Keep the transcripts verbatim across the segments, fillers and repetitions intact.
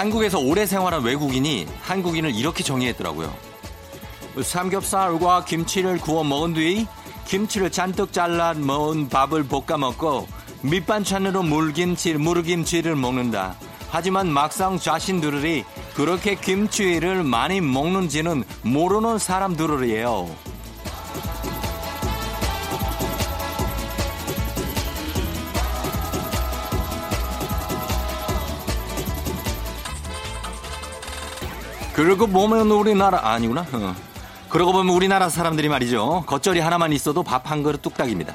한국에서 오래 생활한 외국인이 한국인을 이렇게 정의했더라고요. 삼겹살과 김치를 구워 먹은 뒤 김치를 잔뜩 잘라 먹은 밥을 볶아 먹고 밑반찬으로 물김치, 무르김치를 먹는다. 하지만 막상 자신들이 그렇게 김치를 많이 먹는지는 모르는 사람들이에요. 그러고 보면 우리나라 아니구나. 어. 그러고 보면 우리나라 사람들이 말이죠. 겉절이 하나만 있어도 밥 한 그릇 뚝딱입니다.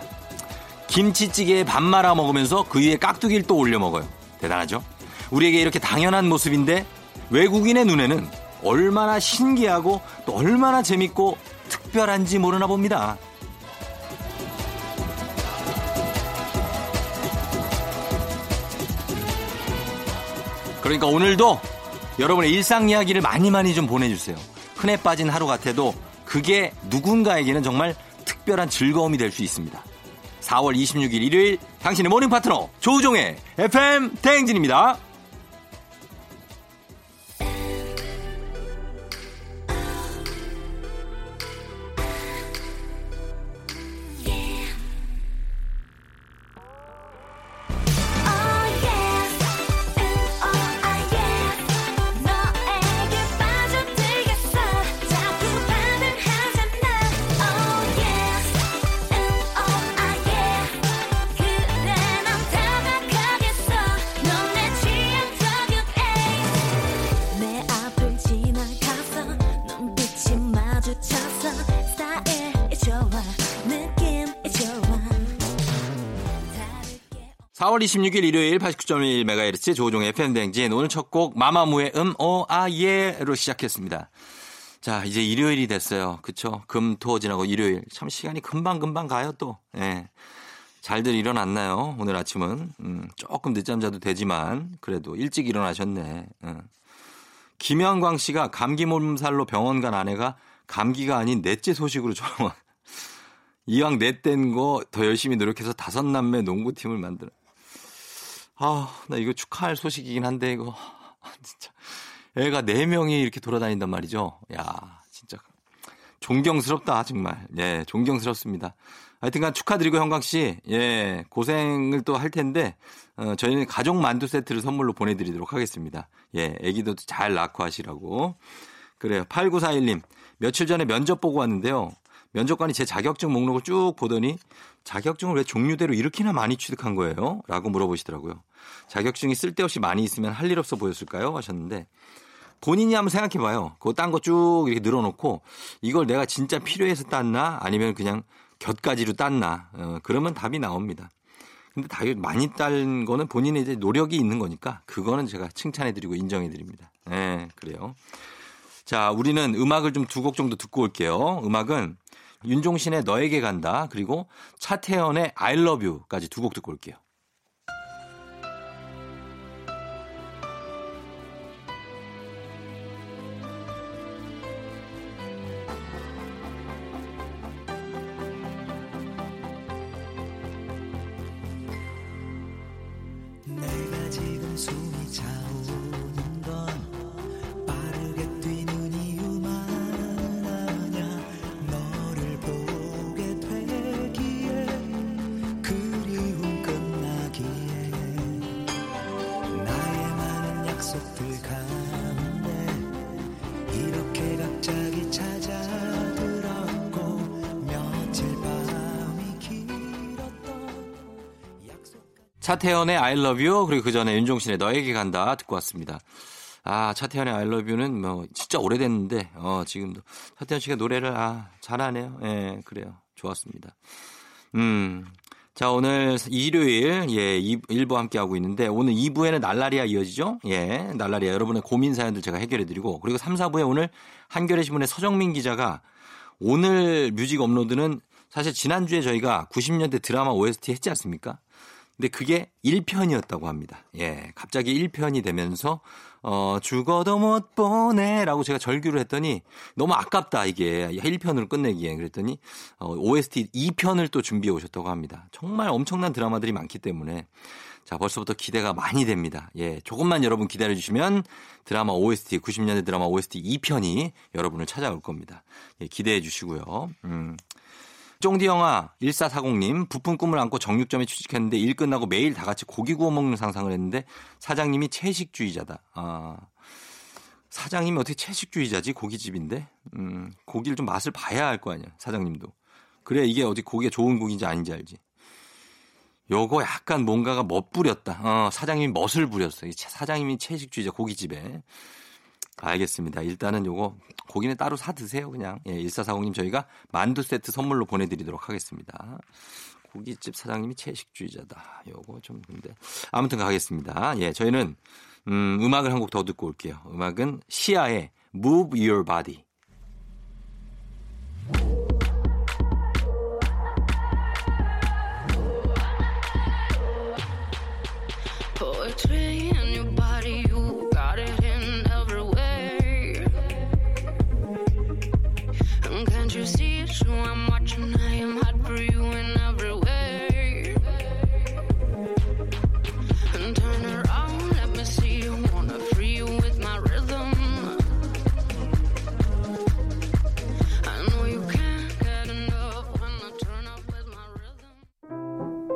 김치찌개에 밥 말아 먹으면서 그 위에 깍두기를 또 올려 먹어요. 대단하죠? 우리에게 이렇게 당연한 모습인데 외국인의 눈에는 얼마나 신기하고 또 얼마나 재밌고 특별한지 모르나 봅니다. 그러니까 오늘도 여러분의 일상 이야기를 많이 많이 좀 보내주세요. 흔해 빠진 하루 같아도 그게 누군가에게는 정말 특별한 즐거움이 될 수 있습니다. 사월 이십육일 일요일 당신의 모닝 파트너 조우종의 에프엠 대행진입니다. 사월 이십육일 일요일 팔십구 점 일 메가헤르츠 조종의 에프엠 대행진 오늘 첫 곡 마마무의 음, 오, 아, 예로 시작했습니다. 자, 이제 일요일이 됐어요. 그쵸? 금, 토 지나고 일요일. 참 시간이 금방금방 가요 또. 예. 잘들 일어났나요? 오늘 아침은. 음, 조금 늦잠 자도 되지만 그래도 일찍 일어나셨네. 음. 김현광 씨가 감기 몸살로 병원 간 아내가 감기가 아닌 넷째 소식으로 전화. 이왕 넷된 거 더 열심히 노력해서 다섯 남매 농구팀을 만들어. 아, 나 이거 축하할 소식이긴 한데, 이거. 아, 진짜. 애가 네 명이 이렇게 돌아다닌단 말이죠. 야, 진짜. 존경스럽다, 정말. 예, 존경스럽습니다. 하여튼간 축하드리고, 형광씨. 예, 고생을 또 할 텐데, 어, 저희는 가족 만두 세트를 선물로 보내드리도록 하겠습니다. 예, 애기도 잘 낳고 하시라고. 그래요. 팔구사일님. 며칠 전에 면접 보고 왔는데요. 면접관이 제 자격증 목록을 쭉 보더니 자격증을 왜 종류대로 이렇게나 많이 취득한 거예요? 라고 물어보시더라고요. 자격증이 쓸데없이 많이 있으면 할 일 없어 보였을까요? 하셨는데 본인이 한번 생각해봐요. 그거 딴 거 쭉 이렇게 늘어놓고 이걸 내가 진짜 필요해서 땄나? 아니면 그냥 곁가지로 땄나? 어, 그러면 답이 나옵니다. 근데 다 많이 딴 거는 본인의 이제 노력이 있는 거니까 그거는 제가 칭찬해드리고 인정해드립니다. 네, 그래요. 자, 우리는 음악을 좀 두 곡 정도 듣고 올게요. 음악은 윤종신의 너에게 간다 그리고 차태현의 I love you까지 두 곡 듣고 올게요. 내가 지금 숨이 차오는 건 빠르게 차태현의 I love you 그리고 그 전에 윤종신의 너에게 간다 듣고 왔습니다. 아, 차태현의 I love you는 뭐 진짜 오래됐는데 어, 지금도 차태현 씨가 노래를 아, 잘하네요. 예, 그래요. 좋았습니다. 음. 자, 오늘 일요일 예, 일 부 함께 하고 있는데 오늘 이 부에는 날라리아 이어지죠? 예. 날라리아 여러분의 고민 사연들 제가 해결해 드리고 그리고 삼, 사부에 오늘 한겨레신문의 서정민 기자가 오늘 뮤직 업로드는 사실 지난주에 저희가 구십 년대 드라마 오에스티 했지 않습니까? 근데 그게 일 편이었다고 합니다. 예. 갑자기 일 편이 되면서, 어, 죽어도 못 보내 라고 제가 절규를 했더니 너무 아깝다, 이게. 일 편으로 끝내기엔. 그랬더니, 어, 오에스티 이 편을 또 준비해 오셨다고 합니다. 정말 엄청난 드라마들이 많기 때문에 자, 벌써부터 기대가 많이 됩니다. 예, 조금만 여러분 기다려주시면 드라마 오에스티, 구십 년대 드라마 오에스티 이 편이 여러분을 찾아올 겁니다. 예, 기대해 주시고요. 음. 쫑디 영화 일사사공님 부푼 꿈을 안고 정육점에 취직했는데 일 끝나고 매일 다 같이 고기 구워 먹는 상상을 했는데 사장님이 채식주의자다. 아, 사장님이 어떻게 채식주의자지? 고깃집인데 음, 고기를 좀 맛을 봐야 할 거 아니야. 사장님도. 그래 이게 어디 고기가 좋은 고기인지 아닌지 알지. 요거 약간 뭔가가 멋부렸다. 어, 사장님이 멋을 부렸어. 사장님이 채식주의자 고깃집에. 알겠습니다. 일단은 요거 고기는 따로 사 드세요 그냥. 예, 일사사공님 저희가 만두 세트 선물로 보내드리도록 하겠습니다. 고깃집 사장님이 채식주의자다. 요거 좀 근데 아무튼 가겠습니다. 예, 저희는 음, 음악을 한 곡 더 듣고 올게요. 음악은 시아의 Move Your Body. Poetry in your body, you got it in every way. And can't you see it? So I'm watching, I am hot for you in every way. And turn around, let me see you, wanna free you with my rhythm. I know you can't get enough when I turn up with my rhythm.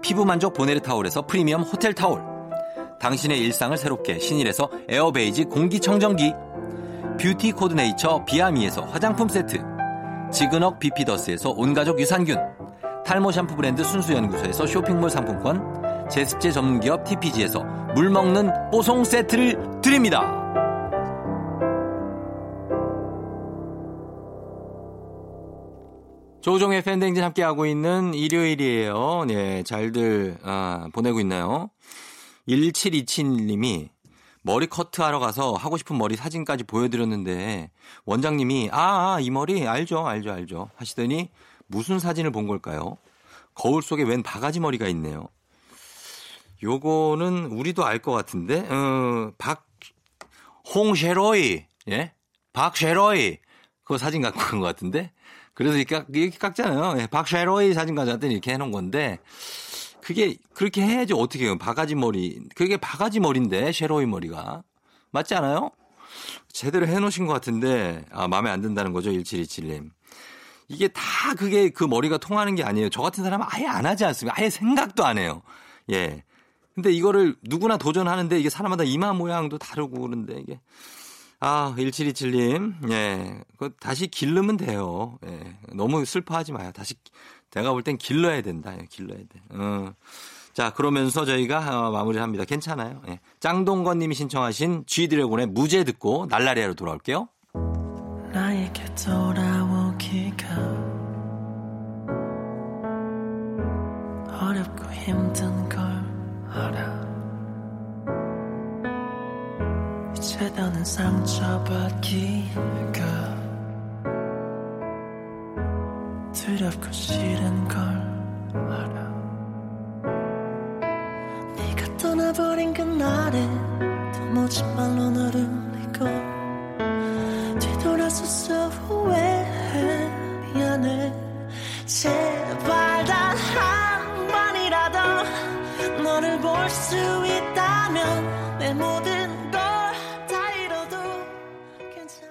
피부 만족 보네르 타올에서 프리미엄 호텔 타올, 당신의 일상을 새롭게 신일에서 에어베이지 공기청정기, 뷰티 코드네이처 비아미에서 화장품 세트, 지그넉 비피더스에서 온가족 유산균, 탈모 샴푸 브랜드 순수연구소에서 쇼핑몰 상품권, 제습제 전문기업 티피지에서 물먹는 뽀송 세트를 드립니다. 조종의 팬댕진 함께하고 있는 일요일이에요. 네, 잘들 아, 보내고 있나요? 일칠이칠님이 머리 커트하러 가서 하고 싶은 머리 사진까지 보여드렸는데 원장님이 아, 아, 이 머리 알죠 알죠 알죠 하시더니 무슨 사진을 본 걸까요? 거울 속에 웬 바가지 머리가 있네요. 요거는 우리도 알 것 같은데 어, 박 홍쉐로이 예 박쉐로이 그 사진 갖고 간 것 같은데 그래서 이렇게 깎잖아요. 예, 박쉐로이 사진 가져왔더니 이렇게 해놓은 건데. 그게 그렇게 해야지 어떻게 해요. 바가지 머리. 그게 바가지 머리인데 쉐로이 머리가. 맞지 않아요? 제대로 해놓으신 것 같은데 아, 마음에 안 든다는 거죠. 일칠이칠님. 이게 다 그게 그 머리가 통하는 게 아니에요. 저 같은 사람은 아예 안 하지 않습니까? 아예 생각도 안 해요. 예. 근데 이거를 누구나 도전하는데 이게 사람마다 이마 모양도 다르고 그런데 이게. 아, 일칠이칠님. 예. 그거 다시 길르면 돼요. 예. 너무 슬퍼하지 마요. 다시. 내가 볼 땐 길러야 된다. 길러야 돼. 어. 자, 그러면서 저희가 마무리합니다. 괜찮아요. 예. 짱동건 님이 신청하신 G드래곤의 무죄 듣고 날라리아로 돌아올게요. 나에게 돌아오기가 어렵고 힘든 걸 알아. 이제 더는 상처받기가 두렵고 싫은 걸 알아. 네가 떠나버린 그날에 도무지 말로 너를 믿고 제발 단 한 번이라도 너를 볼 수 있다면 내 모든 걸 다 잃어도 괜찮아.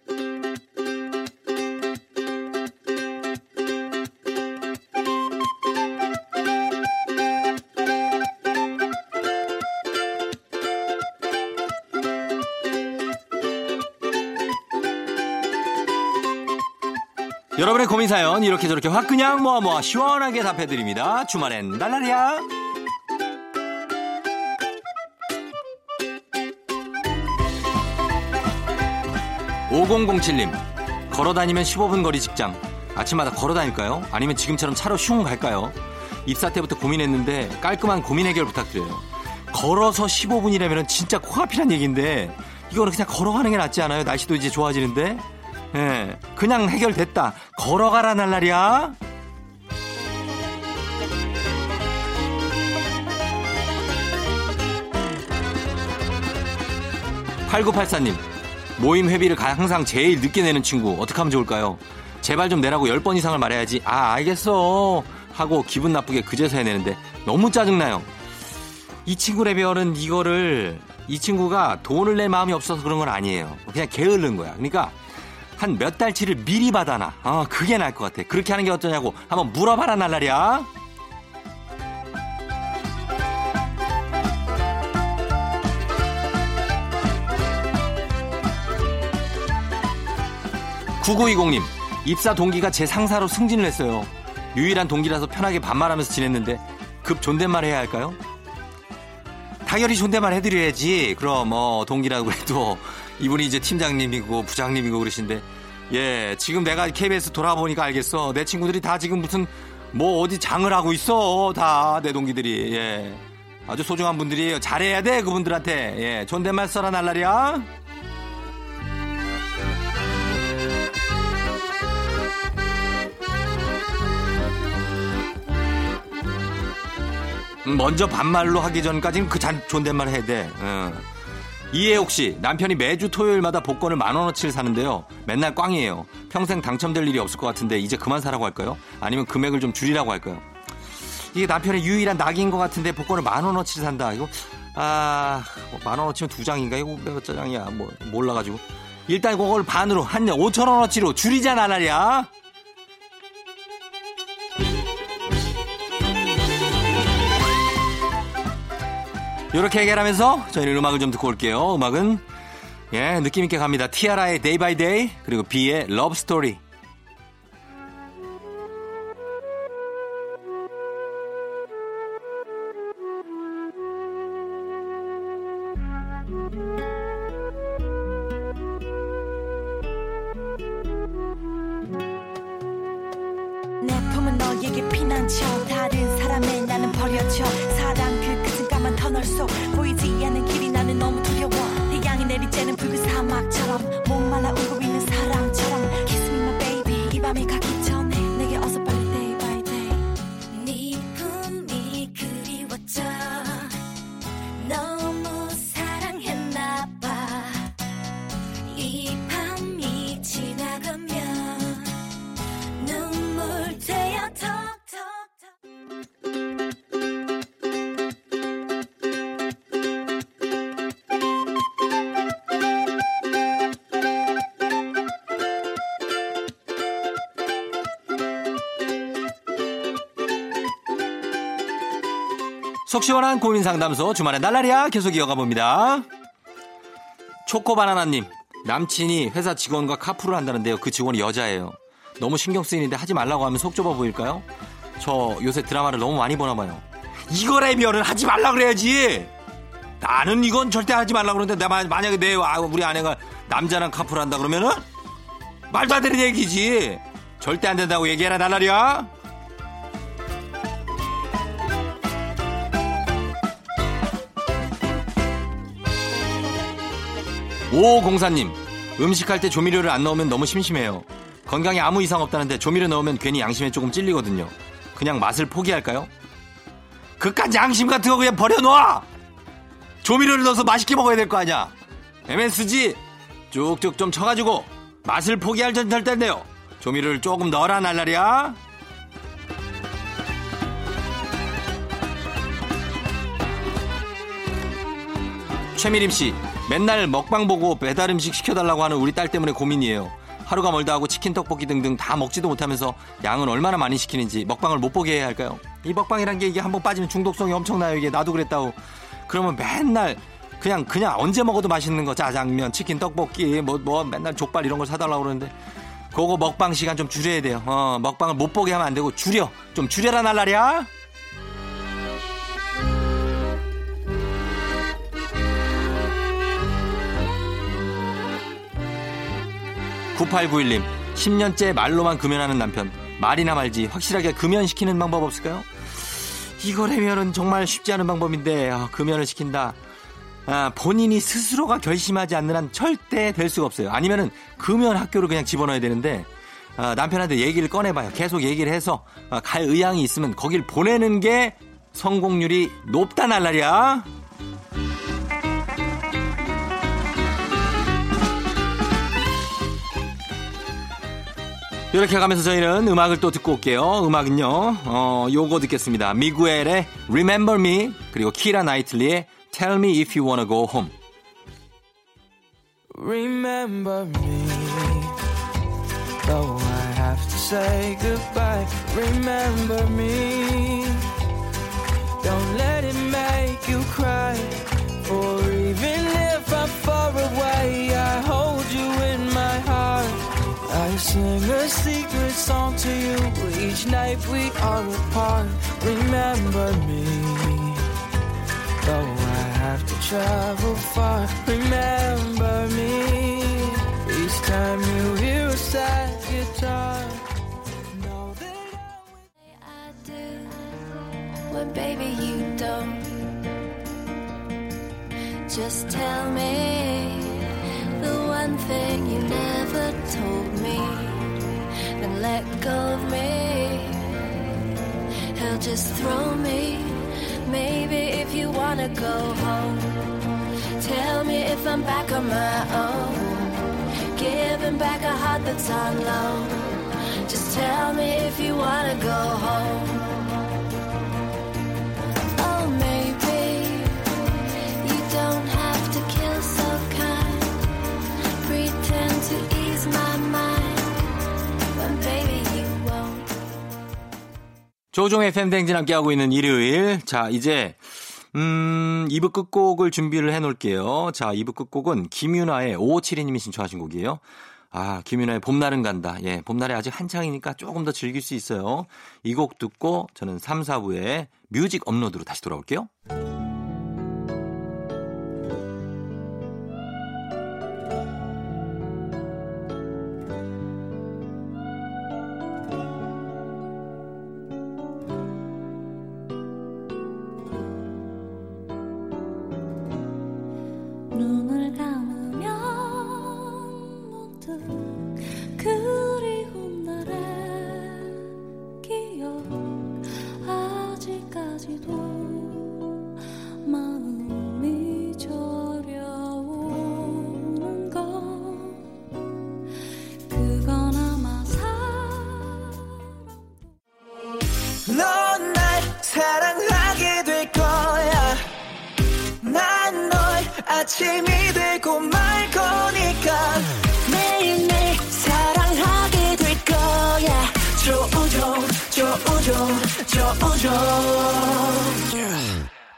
여러분의 고민사연 이렇게 저렇게 확 그냥 모아 모아 시원하게 답해드립니다. 주말엔 날라리야. 오공공칠님 걸어다니면 십오 분 거리 직장. 아침마다 걸어다닐까요? 아니면 지금처럼 차로 슝 갈까요? 입사 때부터 고민했는데 깔끔한 고민 해결 부탁드려요. 걸어서 십오 분이라면 진짜 코앞이란 얘기인데 이거는 그냥 걸어가는 게 낫지 않아요? 날씨도 이제 좋아지는데. 예, 그냥 해결됐다. 걸어가라 날라리야. 팔구팔사님 모임 회비를 항상 제일 늦게 내는 친구 어떻게 하면 좋을까요? 제발 좀 내라고 열 번 이상을 말해야지 아 알겠어 하고 기분 나쁘게 그제서야 내는데 너무 짜증나요. 이 친구 레벨은 이거를 이 친구가 돈을 낼 마음이 없어서 그런 건 아니에요. 그냥 게으른 거야. 그러니까 한 몇 달치를 미리 받아놔. 아, 그게 나을 것 같아. 그렇게 하는 게 어떠냐고 한번 물어봐라 날라리야. 구구이공님 입사 동기가 제 상사로 승진을 했어요. 유일한 동기라서 편하게 반말하면서 지냈는데 급 존댓말 해야 할까요? 당연히 존댓말 해드려야지. 그럼 어, 동기라고 해도 이분이 이제 팀장님이고 부장님이고 그러신데 예 지금 내가 케이비에스 돌아보니까 알겠어. 내 친구들이 다 지금 무슨 뭐 어디 장을 하고 있어. 다 내 동기들이. 예 아주 소중한 분들이에요. 잘해야 돼 그분들한테. 예 존댓말 써라 날라리야. 먼저 반말로 하기 전까지는 그 잔 존댓말 해야 돼. 예. 이혜옥씨 남편이 매주 토요일마다 복권을 만 원어치를 사는데요. 맨날 꽝이에요. 평생 당첨될 일이 없을 것 같은데 이제 그만 사라고 할까요? 아니면 금액을 좀 줄이라고 할까요? 이게 남편의 유일한 낙인 것 같은데 복권을 만 원어치를 산다. 이거 아... 만 원어치면 두 장인가? 이거 몇 장이야? 뭐 몰라가지고 일단 그걸 반으로 한 오천 원어치로 줄이자 나날이야. 이렇게 해결하면서 저희는 음악을 좀 듣고 올게요. 음악은 예 느낌 있게 갑니다. 티아라의 Day by Day 그리고 B의 Love Story. 내 품은 너에게 피난처 다른 사람의 나는 버려져 사랑 그 끝순간만 더 널 속 보이지 않는 길이 나는 너무 두려워 태양이 내리쬐는 붉은 사막처럼 목말라 울고 있는 사람처럼 Kiss me my baby 이 밤이 가기 전에 내게 어서 빨리 day by day 네 품이 그리웠죠 너무 사랑했나 봐 이 밤이 지나가면 눈물 되어 속 시원한 고민 상담소 주말에 날라리야 계속 이어가 봅니다. 초코바나나님 남친이 회사 직원과 카풀을 한다는데요. 그 직원이 여자예요. 너무 신경 쓰이는데 하지 말라고 하면 속 좁아 보일까요? 저 요새 드라마를 너무 많이 보나 봐요. 이거라면 하지 말라 그래야지. 나는 이건 절대 하지 말라 그러는데 내가 만약에 내 우리 아내가 남자랑 카풀을 한다 그러면은 말도 안 되는 얘기지. 절대 안 된다고 얘기해라 날라리야. 오오공사님 음식할 때 조미료를 안 넣으면 너무 심심해요. 건강에 아무 이상 없다는데 조미료 넣으면 괜히 양심에 조금 찔리거든요. 그냥 맛을 포기할까요? 그깟 양심 같은 거 그냥 버려놓아. 조미료를 넣어서 맛있게 먹어야 될 거 아니야. 엠에스지 쭉쭉 좀 쳐가지고 맛을 포기할 전탈 때인데요. 조미료를 조금 넣어라 날라리야. 최미림씨, 맨날 먹방 보고 배달음식 시켜달라고 하는 우리 딸 때문에 고민이에요. 하루가 멀다 하고 치킨, 떡볶이 등등 다 먹지도 못하면서 양은 얼마나 많이 시키는지 먹방을 못 보게 해야 할까요? 이 먹방이란 게 이게 한번 빠지면 중독성이 엄청나요. 이게 나도 그랬다고. 그러면 맨날 그냥 그냥 언제 먹어도 맛있는 거 짜장면, 치킨, 떡볶이 뭐 뭐 맨날 족발 이런 걸 사달라고 그러는데 그거 먹방 시간 좀 줄여야 돼요. 어, 먹방을 못 보게 하면 안 되고 줄여. 좀 줄여라 날라리야. 구팔구일님 십 년째 말로만 금연하는 남편, 말이나 말지 확실하게 금연시키는 방법 없을까요? 이거라면은 정말 쉽지 않은 방법인데 아, 금연을 시킨다. 아, 본인이 스스로가 결심하지 않는 한 절대 될 수가 없어요. 아니면은 금연 학교를 그냥 집어넣어야 되는데 아, 남편한테 얘기를 꺼내봐요. 계속 얘기를 해서 아, 갈 의향이 있으면 거길 보내는 게 성공률이 높다 날라리야. 이렇게 가면서 저희는 음악을 또 듣고 올게요. 음악은요, 어, 요거 듣겠습니다. 미구엘의 Remember Me, 그리고 키라 나이틀리의 Tell Me If You Wanna Go Home. Remember me, though I have to say goodbye. Remember me, don't let it make you cry. For even if I'm far away, I hold you in my heart. I sing a secret song to you. Each night we are apart. Remember me, though I have to travel far. Remember me, each time you hear a sad guitar. Know that I would I do when baby you don't. Just tell me the one thing you never told. And let go of me. He'll just throw me. Maybe if you wanna go home, tell me if I'm back on my own. Giving back a heart that's on loan. Just tell me if you wanna go home. Oh, maybe you don't have to kill so kind. Pretend to ease my mind. 조종의 팬댕진 함께하고 있는 일요일. 자, 이제, 음, 이 부 끝곡을 준비를 해놓을게요. 자, 이 부 끝곡은 김윤아의 오오칠이님이 신청하신 곡이에요. 아, 김윤아의 봄날은 간다. 예, 봄날에 아직 한창이니까 조금 더 즐길 수 있어요. 이 곡 듣고 저는 삼, 사 부에 뮤직 업로드로 다시 돌아올게요.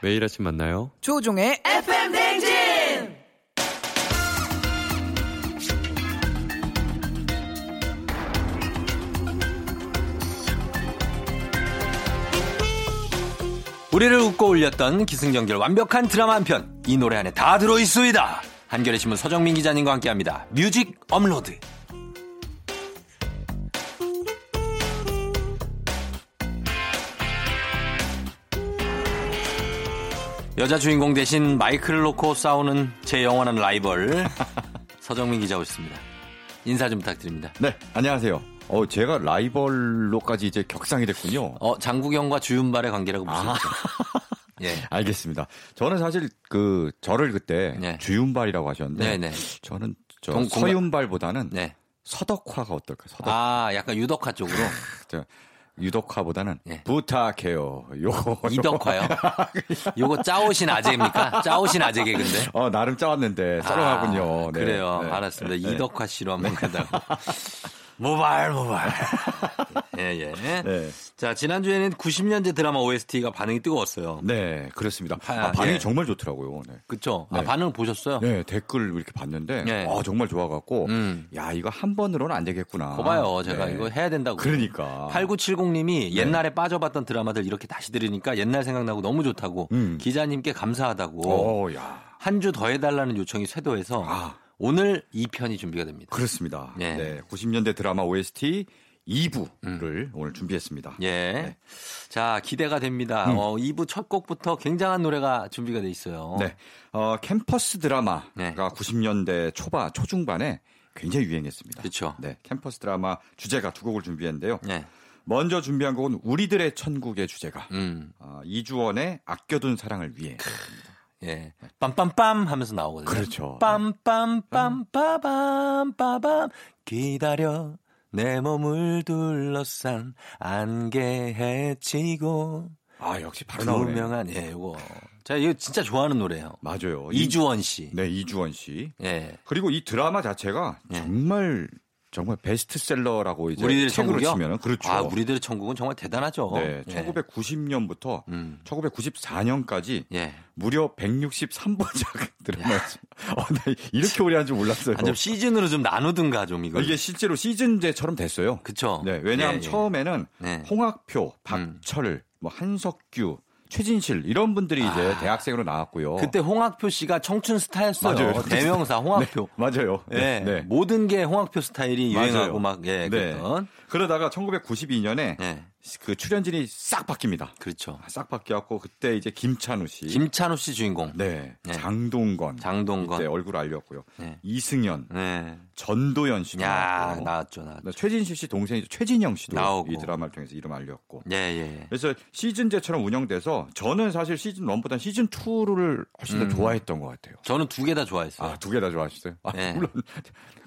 매일 아침 만나요. 조종의 에프엠 댕진. 우리를 웃고 올렸던 기승전결 완벽한 드라마 한 편. 이 노래 안에 다 들어있습니다. 한겨레신문 서정민 기자님과 함께합니다. 뮤직 업로드. 여자 주인공 대신 마이크를 놓고 싸우는 제 영원한 라이벌 서정민 기자 오셨습니다. 인사 좀 부탁드립니다. 네, 안녕하세요. 어, 제가 라이벌로까지 이제 격상이 됐군요. 어, 장국영과 주윤발의 관계라고 보시죠. 예, 알겠습니다. 저는 사실 그 저를 그때 네. 주윤발이라고 하셨는데, 네, 네. 저는 저 동, 서윤발보다는 네. 서덕화가 어떨까요? 서덕화. 아, 약간 유덕화 쪽으로. 유덕화보다는 네. 부탁해요. 요거 이덕화요? 요거 짜오신 아재입니까? 짜오신 아재 개그인데. 어, 나름 짜왔는데 썰어가군요. 아, 네. 그래요. 네. 알았습니다. 네. 이덕화 씨로 한번 간다고. 모발 모발. 예예. 예. 네. 자, 지난주에는 구십 년대 드라마 오에스티가 반응이 뜨거웠어요. 네, 그렇습니다. 아, 아, 반응이 예. 정말 좋더라고요. 네. 그렇죠. 네. 아, 반응 보셨어요? 네, 댓글 이렇게 봤는데 네. 아, 정말 좋아갖고 음. 야, 이거 한 번으로는 안 되겠구나. 거봐요, 제가 네. 이거 해야 된다고. 그러니까. 팔구칠공님이 네. 옛날에 빠져봤던 드라마들 이렇게 다시 들으니까 옛날 생각나고 너무 좋다고 음. 기자님께 감사하다고 한 주 더 해달라는 요청이 쇄도해서 아. 오늘 이 편이 준비가 됩니다. 그렇습니다. 예. 네, 구십 년대 드라마 오에스티 이 부를 음. 오늘 준비했습니다. 예. 네. 자, 기대가 됩니다. 음. 어, 이 부 첫 곡부터 굉장한 노래가 준비가 돼 있어요. 네. 어, 캠퍼스 드라마가 네. 구십 년대 초반, 초중반에 굉장히 유행했습니다. 그렇죠. 네. 캠퍼스 드라마 주제가 두 곡을 준비했는데요. 네. 먼저 준비한 곡은 우리들의 천국의 주제가 음. 어, 이주원의 아껴둔 사랑을 위해. 예. 빰빰빰 하면서 나오거든요. 그렇죠. 빰빰빰 빠밤 빠밤 기다려 내 몸을 둘러싼 안개 헤치고. 아, 역시 바로 나오네. 유명한 예, 이거. 자, 이거 진짜 좋아하는 노래예요. 맞아요. 이주원 씨. 네, 이주원 씨. 예. 그리고 이 드라마 자체가 예. 정말 정말 베스트셀러라고 이제 우리들의 책으로 천국이요? 치면은 그렇죠. 아, 우리들의 천국은 정말 대단하죠. 네, 예. 천구백구십 년부터 음. 천구백구십사 년까지 예. 무려 백육십삼 번작 드라마였습니다. 어, 나 이렇게 오래 한 줄 몰랐어요. 좀 시즌으로 좀 나누든가 좀 이거. 이게 실제로 시즌제처럼 됐어요. 그렇죠. 네, 왜냐하면 예, 예. 처음에는 예. 홍학표, 박철, 음. 뭐 한석규, 최진실 이런 분들이 이제 아, 대학생으로 나왔고요. 그때 홍학표 씨가 청춘 스타였어요. 맞아요. 대명사 홍학표. 네, 맞아요. 네, 네. 네. 모든 게 홍학표 스타일이 맞아요. 유행하고 막 예, 네. 그랬던. 그러다가 천구백구십이 년에 네. 그 출연진이 싹 바뀝니다. 그렇죠. 싹 바뀌었고 그때 이제 김찬우 씨. 김찬우 씨 주인공. 네. 네. 장동건. 장동건. 그때 얼굴 알렸고요. 네. 이승연. 네. 전도연 씨도 야, 나왔죠. 나왔죠. 최진실 씨 동생이죠. 최진영 씨도 나오고. 이 드라마를 통해서 이름 알렸고. 예, 예. 그래서 시즌제처럼 운영돼서 저는 사실 시즌 원보다는 시즌 투를 훨씬 더 음. 좋아했던 것 같아요. 저는 두 개 다 좋아했어요. 아, 두 개 다 좋아하셨어요? 아, 네. 물론.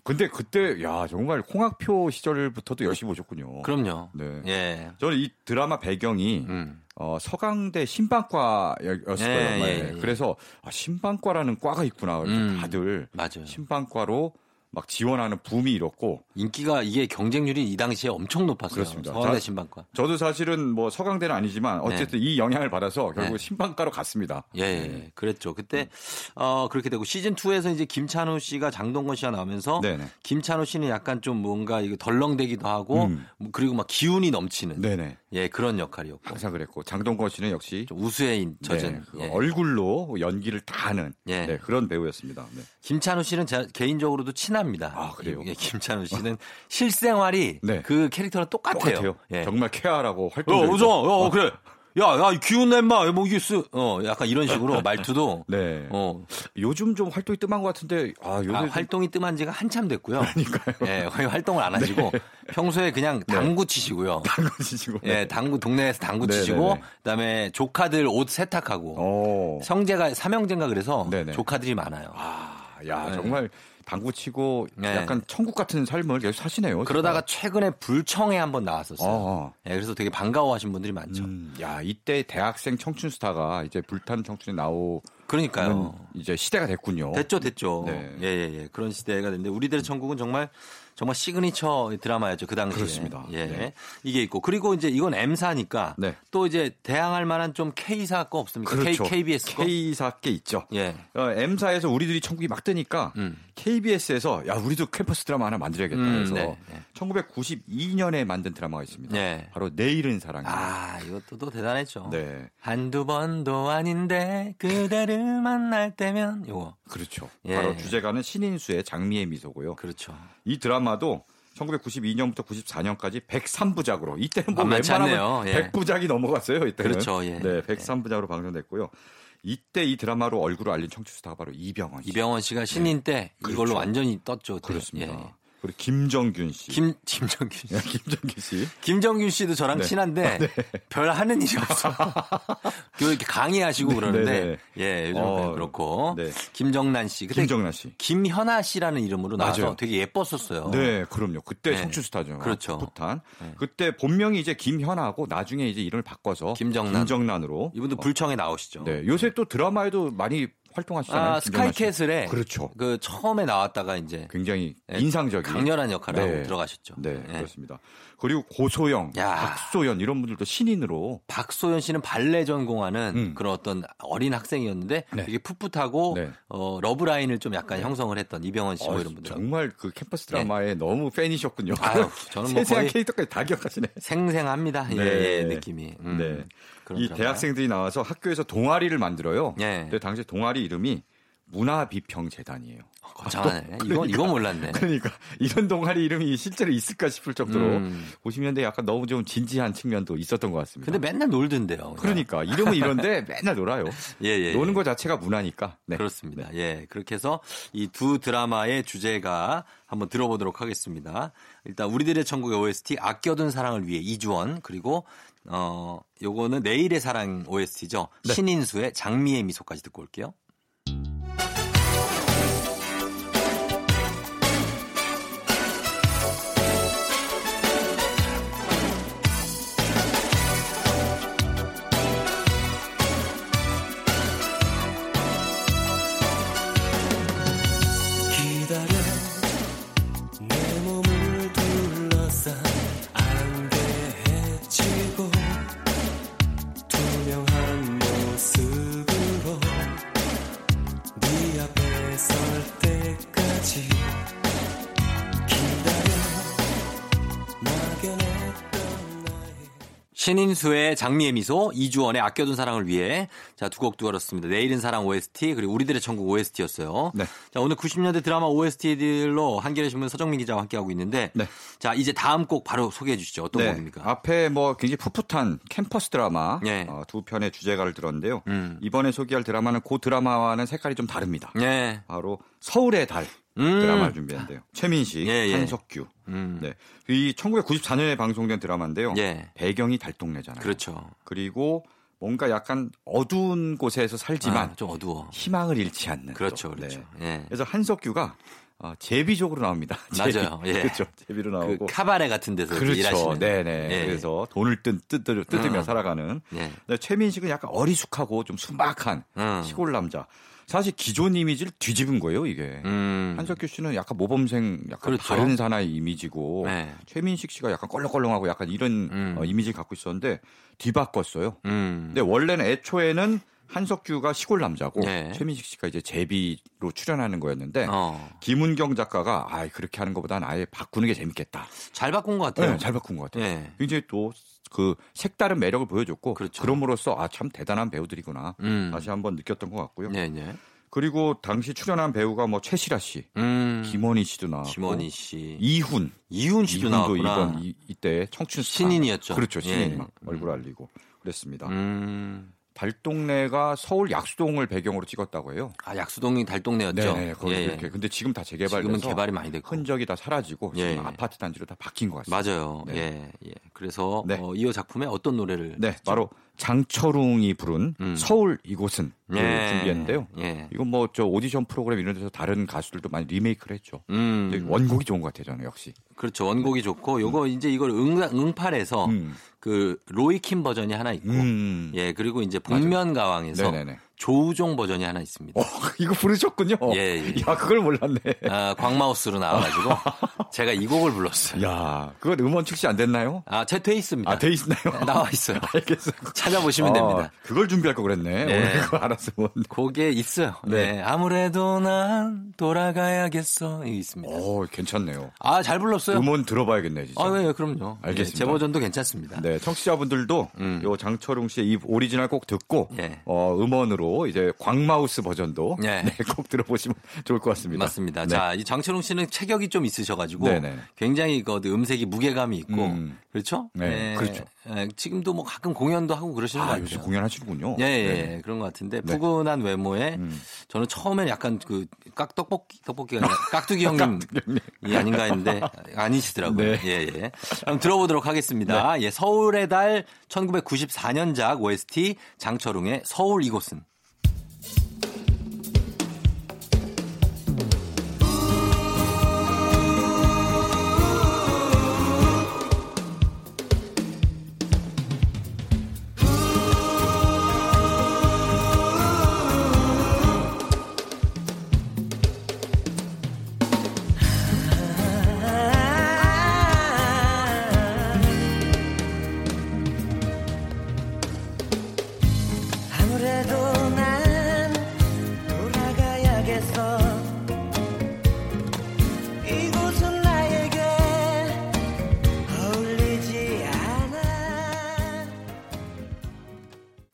근데 그때 야 정말 홍학표 시절부터도 열심히 보셨군요. 그럼요. 네. 예. 저는 이 드라마 배경이 음. 어, 서강대 신방과였어요. 예, 예, 예. 그래서 아, 신방과라는 과가 있구나. 음. 다들 맞아요. 신방과로 막 지원하는 붐이 일었고 인기가 이게 경쟁률이 이 당시에 엄청 높았어요. 그렇습니다. 서강대 신방과. 저도 사실은 뭐 서강대는 아니지만 어쨌든 네. 이 영향을 받아서 결국 네. 신방과로 갔습니다. 예, 예. 네. 그랬죠. 그때 어, 그렇게 되고 시즌 투에서 이제 김찬우 씨가 장동건 씨가 나오면서 네네. 김찬우 씨는 약간 좀 뭔가 이게 덜렁대기도 하고 음. 그리고 막 기운이 넘치는 네네. 예 그런 역할이었고 항상 그랬고 장동건 씨는 역시 좀 우수에 젖은 네. 예. 얼굴로 연기를 다 하는 예. 네, 그런 배우였습니다. 네. 김찬우 씨는 제, 개인적으로도 친한 합니다. 아, 그래요? 예, 김찬우 씨는 실생활이 네. 그 캐릭터랑 똑같아요. 똑같아요. 예. 정말 쾌활하고 활동적이고. 어, 오정, 어, 어, 그래. 야, 야, 기운 내 인마. 뭐 이게 쓰. 어, 약간 이런 식으로 말투도. 네. 어. 요즘 좀 활동이 뜸한 것 같은데. 아, 요즘 아, 활동이 뜸한 지가 한참 됐고요. 그러니까요. 예, 거의 활동을 안 하시고 네. 평소에 그냥 당구 치시고요. 네. 당구 치시고. 네. 예, 당구 동네에서 당구 네네네. 치시고 그다음에 조카들 옷 세탁하고. 오. 성재가 삼형제인가 그래서 네네. 조카들이 많아요. 아, 야, 네. 정말 당구 치고 네. 약간 천국 같은 삶을 계속 사시네요. 그러다가 제가. 최근에 불청에 한번 나왔었어요. 어. 네, 그래서 되게 반가워하신 분들이 많죠. 음, 야, 이때 대학생 청춘 스타가 이제 불타는 청춘이 나오. 그러니까요. 이제 시대가 됐군요. 됐죠, 됐죠. 네. 예, 예, 예. 그런 시대가 됐는데 우리들의 천국은 정말 정말 시그니처 드라마였죠. 그 당시에. 그렇습니다. 예. 네. 이게 있고 그리고 이제 이건 M사니까 네. 또 이제 대항할 만한 좀 K사 거 없습니까? 그렇죠. K, 케이비에스 거. K사 게 있죠. 예. 어, M사에서 우리들이 천국이 막 뜨니까 음. 케이비에스에서 야, 우리도 캠퍼스 드라마 하나 만들어야겠다 해서 음, 네. 네. 천구백구십이 년에 만든 드라마가 있습니다. 네. 바로 내일은 사랑. 아, 이것도 또 대단했죠. 네. 한두 번도 아닌데 그대를 만날 때면 이거 그렇죠. 예. 바로 주제가는 신인수의 장미의 미소고요. 그렇죠. 이 드라마도 천구백구십이 년부터 구십사 년까지 백삼 부작으로 이때는 뭐 웬만하면 예. 백 부작이 넘어갔어요. 이때는 그렇죠. 예. 네, 백삼 부작으로 방송됐고요. 이때 이 드라마로 얼굴을 알린 청취수가 바로 이병헌 씨. 이병헌 씨가 신인 때 네. 이걸로 그렇죠. 완전히 떴죠. 그렇습니다. 예. 그리고 김정균 씨. 김, 김정균 씨. 김정균 씨. 김정균 씨도 저랑 네. 친한데 네. 별 하는 일이 없어. 이렇게 강의하시고 네, 그러는데. 네. 예, 요즘 어, 그렇고. 네. 김정난 씨. 그때 김정난 씨. 김현아 씨라는 이름으로 나와서 맞아요. 되게 예뻤었어요. 네, 그럼요. 그때 네. 청춘스타죠. 그렇죠. 부탄. 네. 그때 본명이 이제 김현아고 나중에 이제 이름을 바꿔서 김정난. 김정난으로. 이분도 불청에 나오시죠. 네. 요새 또 드라마에도 많이 활동하시잖아요. 아, 스카이캐슬에 그렇죠. 그 처음에 나왔다가 이제 굉장히 네, 인상적인 강렬한 역할을 네. 하고 들어가셨죠. 네, 네. 네, 그렇습니다. 그리고 고소영, 야. 박소연 이런 분들도 신인으로. 박소연 씨는 발레 전공하는 음. 그런 어떤 어린 학생이었는데 네. 되게 풋풋하고 네. 어, 러브라인을 좀 약간 형성을 했던 이병헌 씨 어, 이런 분들. 정말 그 캠퍼스 드라마에 네. 너무 팬이셨군요. 아유, 저는 뭐 세세한 캐릭터까지 다 기억하시네. 생생합니다. 네. 예, 예, 느낌이. 음. 네. 이 드라마요? 대학생들이 나와서 학교에서 동아리를 만들어요. 네. 근데 당시 동아리 이름이 문화비평재단이에요. 아, 거창하네. 아, 그러니까, 이건, 이건 몰랐네. 그러니까 이런 동아리 이름이 실제로 있을까 싶을 정도로 음. 오십 년대 약간 너무 좀 진지한 측면도 있었던 것 같습니다. 근데 맨날 놀던데요. 그러니까, 그러니까 이름은 이런데 맨날 놀아요. 예, 예, 노는 예. 것 자체가 문화니까. 네. 그렇습니다. 예, 그렇게 해서 이 두 드라마의 주제가 한번 들어보도록 하겠습니다. 일단 우리들의 천국의 오에스티 아껴둔 사랑을 위해 이주원 그리고 어 요거는 내일의 사랑 오에스티죠. 네. 신인수의 장미의 미소까지 듣고 올게요. 신인수의 장미의 미소, 이주원의 아껴둔 사랑을 위해 자, 두 곡 두었습니다. 내일은 사랑 오에스티 그리고 우리들의 천국 오에스티였어요. 네. 자, 오늘 구십 년대 드라마 오에스티들로 한겨레신문 서정민 기자와 함께하고 있는데 네. 자, 이제 다음 곡 바로 소개해 주시죠. 어떤 네. 곡입니까? 앞에 뭐 굉장히 풋풋한 캠퍼스 드라마 네. 어, 두 편의 주제가를 들었는데요. 음. 이번에 소개할 드라마는 그 드라마와는 색깔이 좀 다릅니다. 네. 바로 서울의 달. 음. 드라마를 준비했는데요. 최민식, 예, 예. 한석규. 음. 네. 이 천구백구십사 년에 방송된 드라마인데요. 예. 배경이 달동네잖아요. 그렇죠. 그리고 뭔가 약간 어두운 곳에서 살지만 아, 좀 어두워. 희망을 잃지 않는. 그렇죠, 그렇죠. 네. 예. 그래서 한석규가 어, 제비족으로 나옵니다. 제비. 맞아요. 예. 그렇죠. 제비로 나오고 그 카바레 같은 데서 그렇죠. 일하시는. 네네. 예. 그래서 돈을 뜯, 뜯, 뜯으며 음. 살아가는. 예. 근데 최민식은 약간 어리숙하고 좀 순박한 음. 시골 남자. 사실 기존 이미지를 뒤집은 거예요, 이게. 음. 한석규 씨는 약간 모범생, 약간 그렇죠. 다른 사나이 이미지고 네. 최민식 씨가 약간 껄렁껄렁하고 약간 이런 음. 어, 이미지를 갖고 있었는데 뒤바꿨어요. 음. 근데 원래는 애초에는 한석규가 시골 남자고 네. 최민식 씨가 이제 제비로 출연하는 거였는데 어. 김은경 작가가 아 그렇게 하는 것보다는 아예 바꾸는 게 재밌겠다. 잘 바꾼 것 같아요. 네, 잘 바꾼 것 같아요. 네. 굉장히 또 그 색다른 매력을 보여줬고 그렇죠. 그럼으로써 아 참 대단한 배우들이구나 음. 다시 한번 느꼈던 것 같고요. 네, 네. 그리고 당시 출연한 배우가 뭐 채시라 씨, 음. 김원희 씨도 나왔고, 김원희 씨, 이훈, 이훈 씨도 나왔구나. 이번 이, 이때 청춘 스타. 신인이었죠. 그렇죠, 신인 예. 막 얼굴 알리고 그랬습니다. 음. 달동네가 서울 약수동을 배경으로 찍었다고 해요. 아, 약수동이 달동네였죠. 네, 거기 예, 이렇게. 근데 지금 다 재개발돼서 지금은 개발이 많이 됐고 흔적이 다 사라지고 예, 지금 아파트 단지로 다 바뀐 것 같습니다. 맞아요. 네. 예, 예. 그래서 네. 어, 이어 작품에 어떤 노래를? 네, 좀... 바로 장철웅이 부른 음. 서울 이곳은 예, 준비했는데요. 예. 이건 뭐 저 오디션 프로그램 이런 데서 다른 가수들도 많이 리메이크를 했죠. 음. 원곡이 좋은 것 같아요, 저는 역시. 그렇죠, 원곡이 좋고 요거 음. 이제 이걸 응, 응팔해서. 음. 그 로이킴 버전이 하나 있고, 음. 예 그리고 이제 복면가왕에서 네네네. 조우종 버전이 하나 있습니다. 어, 이거 부르셨군요. 예, 예. 야 그걸 몰랐네. 아, 광마우스로 나와가지고 제가 이 곡을 불렀어요. 야, 그건 음원 출시 안 됐나요? 아, 제 돼 있습니다. 아, 돼 있나요? 나와 있어요. 알겠어요. 찾아보시면 아, 됩니다. 그걸 준비할 거 그랬네. 네. 오늘 그거 알았으면. 곡에 있어요. 네. 네. 아무래도 난 돌아가야겠어. 이게 있습니다. 오, 괜찮네요. 아, 잘 불렀어요. 음원 들어봐야겠네 진짜. 아, 네, 그럼요. 알겠습니다. 네, 제 버전도 괜찮습니다. 네, 청취자분들도 음. 요 장철웅 씨의 이 오리지널 곡 듣고 네. 어, 음원으로. 버전도 이제 광마우스 버전도 네. 네, 꼭 들어보시면 좋을 것 같습니다. 맞습니다. 네. 자, 이 장철웅 씨는 체격이 좀 있으셔가지고 네네. 굉장히 그 음색이 무게감이 있고 음. 그렇죠? 네, 네. 그렇죠. 네. 지금도 뭐 가끔 공연도 하고 그러시는 아, 것 같아요. 요새 공연하시는군요. 예, 예, 네. 예, 그런 것 같은데 네. 푸근한 외모에 음. 저는 처음엔 약간 그 깍 떡볶이 떡볶이가 아니라 깍두기 형님이 아닌가 했는데 아니시더라고요. 네. 예, 예. 그럼 들어보도록 하겠습니다. 네. 예, 서울의 달 천구백구십사 년작 오에스티 장철웅의 서울 이곳은.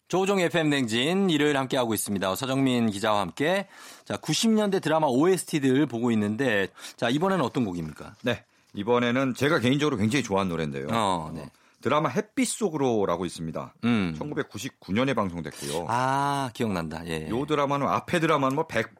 조우종 에프엠 냉진 일요일 함께하고 있습니다. 서정민 기자와 함께 자 구십 년대 드라마 오에스티들 보고 있는데 자 이번에는 어떤 곡입니까? 네. 이번에는 제가 개인적으로 굉장히 좋아하는 노래인데요. 어, 네. 드라마 햇빛 속으로라고 있습니다. 음. 천구백구십구 년에 방송됐고요. 아 기억난다. 예. 요 드라마는 앞에 드라마는 뭐 백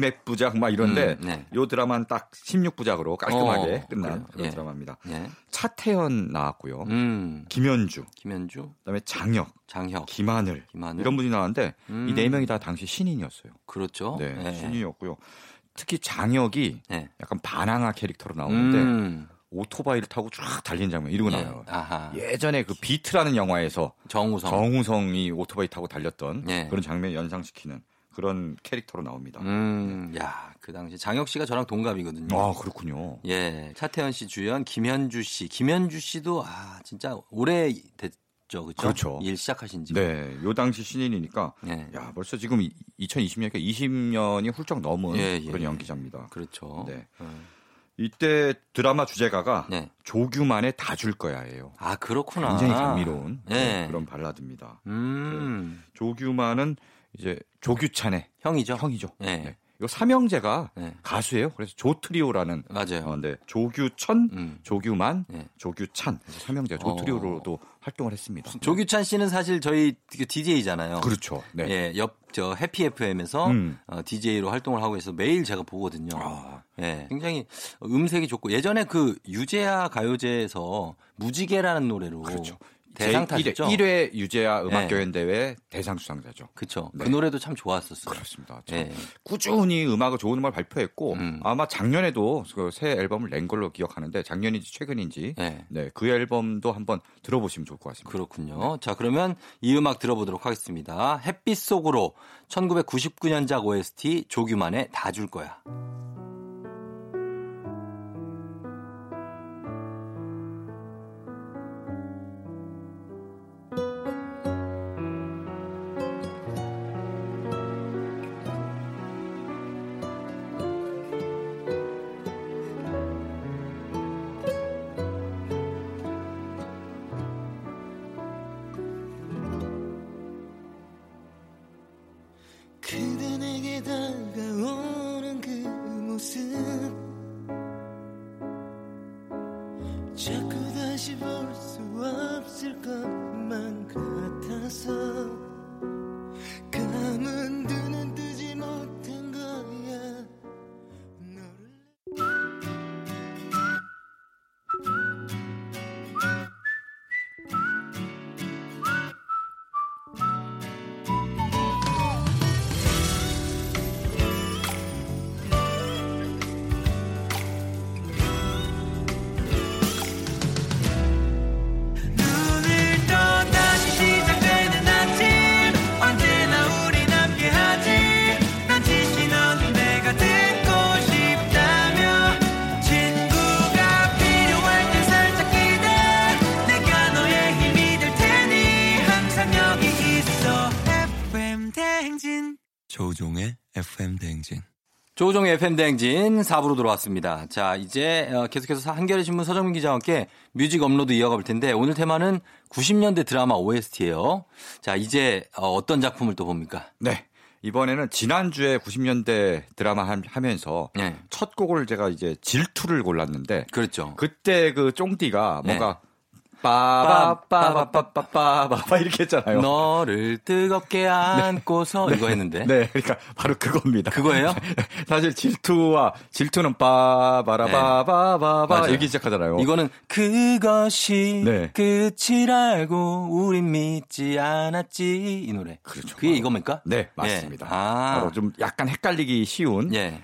몇 부작 막 이런데 음, 네. 요 드라마는 딱 십육 부작으로 깔끔하게 어, 끝난 그래요? 그런 예. 드라마입니다. 예. 차태현 나왔고요. 음. 김현주, 김현주, 그다음에 장혁, 장혁, 김하늘, 김하늘 이런 분이 나왔는데 음. 이 네 명이 다 당시 신인이었어요. 그렇죠. 네, 예. 신인이었고요. 특히 장혁이 예. 약간 반항아 캐릭터로 나오는데. 음. 오토바이를 타고 쫙 달리는 장면 이러고 예. 나와요. 아하. 예전에 그 비트라는 영화에서 정우성. 정우성이 오토바이 타고 달렸던 예. 그런 장면 연상시키는 그런 캐릭터로 나옵니다. 음, 네. 야, 그 당시 장혁 씨가 저랑 동갑이거든요. 아, 그렇군요. 예, 차태현 씨 주연, 김현주 씨, 김현주 씨도 아 진짜 오래 됐. 그렇죠. 그렇죠. 일 시작하신지. 네. 요 당시 신인이니까. 네. 야, 벌써 지금 이천이십 년이니까 이십 년이 훌쩍 넘은 예, 예. 그런 연기자입니다. 그렇죠. 네. 음. 이때 드라마 주제가가 네. 조규만의 다 줄 거야예요. 아 그렇구나. 굉장히 감미로운 네. 그런 발라드입니다. 음. 네. 조규만은 이제 조규찬의 형이죠. 형이죠. 네. 네. 이 삼형제가 네. 가수예요. 그래서 조트리오라는 맞아요. 어, 네. 조규천, 음. 조규만, 네. 조규찬 삼형제 조트리오로도 어. 활동을 했습니다. 조규찬 씨는 사실 저희 디제이잖아요. 그렇죠. 네. 예, 옆 저 해피 에프엠에서 음. 어, 디제이로 활동을 하고 있어서 매일 제가 보거든요. 아. 예, 굉장히 음색이 좋고 예전에 그 유재하 가요제에서 무지개라는 노래로 그렇죠. 대상 탔죠. 일 회 유재하 음악교연대회 네. 대상 수상자죠. 그렇죠. 네. 그 노래도 참 좋았었어요. 그렇습니다. 참 네. 꾸준히 음악을 좋은 음악을 발표했고 음. 아마 작년에도 그 새 앨범을 낸 걸로 기억하는데 작년인지 최근인지 네. 네, 그 앨범도 한번 들어보시면 좋을 것 같습니다. 그렇군요. 네. 자 그러면 이 음악 들어보도록 하겠습니다. 햇빛 속으로 천구백구십구 년작 오에스티 조규만의 다 줄 거야. 조우종의 에프엠 대행진. 조우종의 에프엠 대행진 사 부로 들어왔습니다. 자, 이제 계속해서 한겨레신문 서정민 기자와 함께 뮤직 업로드 이어가 볼 텐데 오늘 테마는 구십 년대 드라마 오에스티예요. 자, 이제 어떤 작품을 또 봅니까? 네. 이번에는 지난주에 구십 년대 드라마 하면서 네. 첫 곡을 제가 이제 질투를 골랐는데 그렇죠. 그때 그 쫑디가 네. 뭔가 빠바빠바빠빠빠빠 이렇게 했잖아요. 너를 뜨겁게 안고서 네. 이거 했는데. 네, 그러니까 바로 그겁니다. 그거예요? 사실 질투와 질투는 빠바라바바바바 네. 이렇게 시작하잖아요. 이거는 그것이 네. 끝이라고 우린 믿지 않았지 이 노래. 그렇죠. 그게 이겁니까? 네, 맞습니다. 네. 아. 바로 좀 약간 헷갈리기 쉬운 네.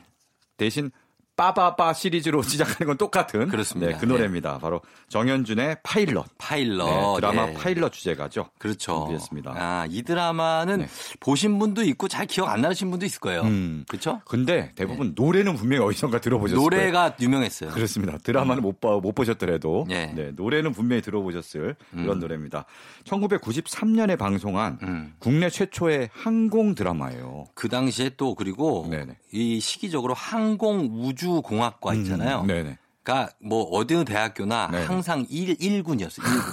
대신. 빠바바 시리즈로 시작하는 건 똑같은 그렇습니다. 네, 그 노래입니다. 예. 바로 정현준의 파일럿. 파일럿. 네, 드라마 예. 파일럿 주제가죠. 그렇죠. 준비했습니다. 아, 이 드라마는 네. 보신 분도 있고 잘 기억 안 나신 분도 있을 거예요. 음, 그렇죠? 근데 대부분 예. 노래는 분명히 어디선가 들어보셨을 노래가 거예요. 노래가 유명했어요. 그렇습니다. 드라마는 음. 못, 봐, 못 보셨더라도 예. 네, 노래는 분명히 들어보셨을 음. 그런 노래입니다. 천구백구십삼 년에 방송한 음. 국내 최초의 항공 드라마예요. 그 당시에 또 그리고 네네. 이 시기적으로 항공 우주 공학과 있잖아요. 음, 네네. 그러니까 뭐 어느 대학교나 네네. 항상 일, 일군이었어요. 일군.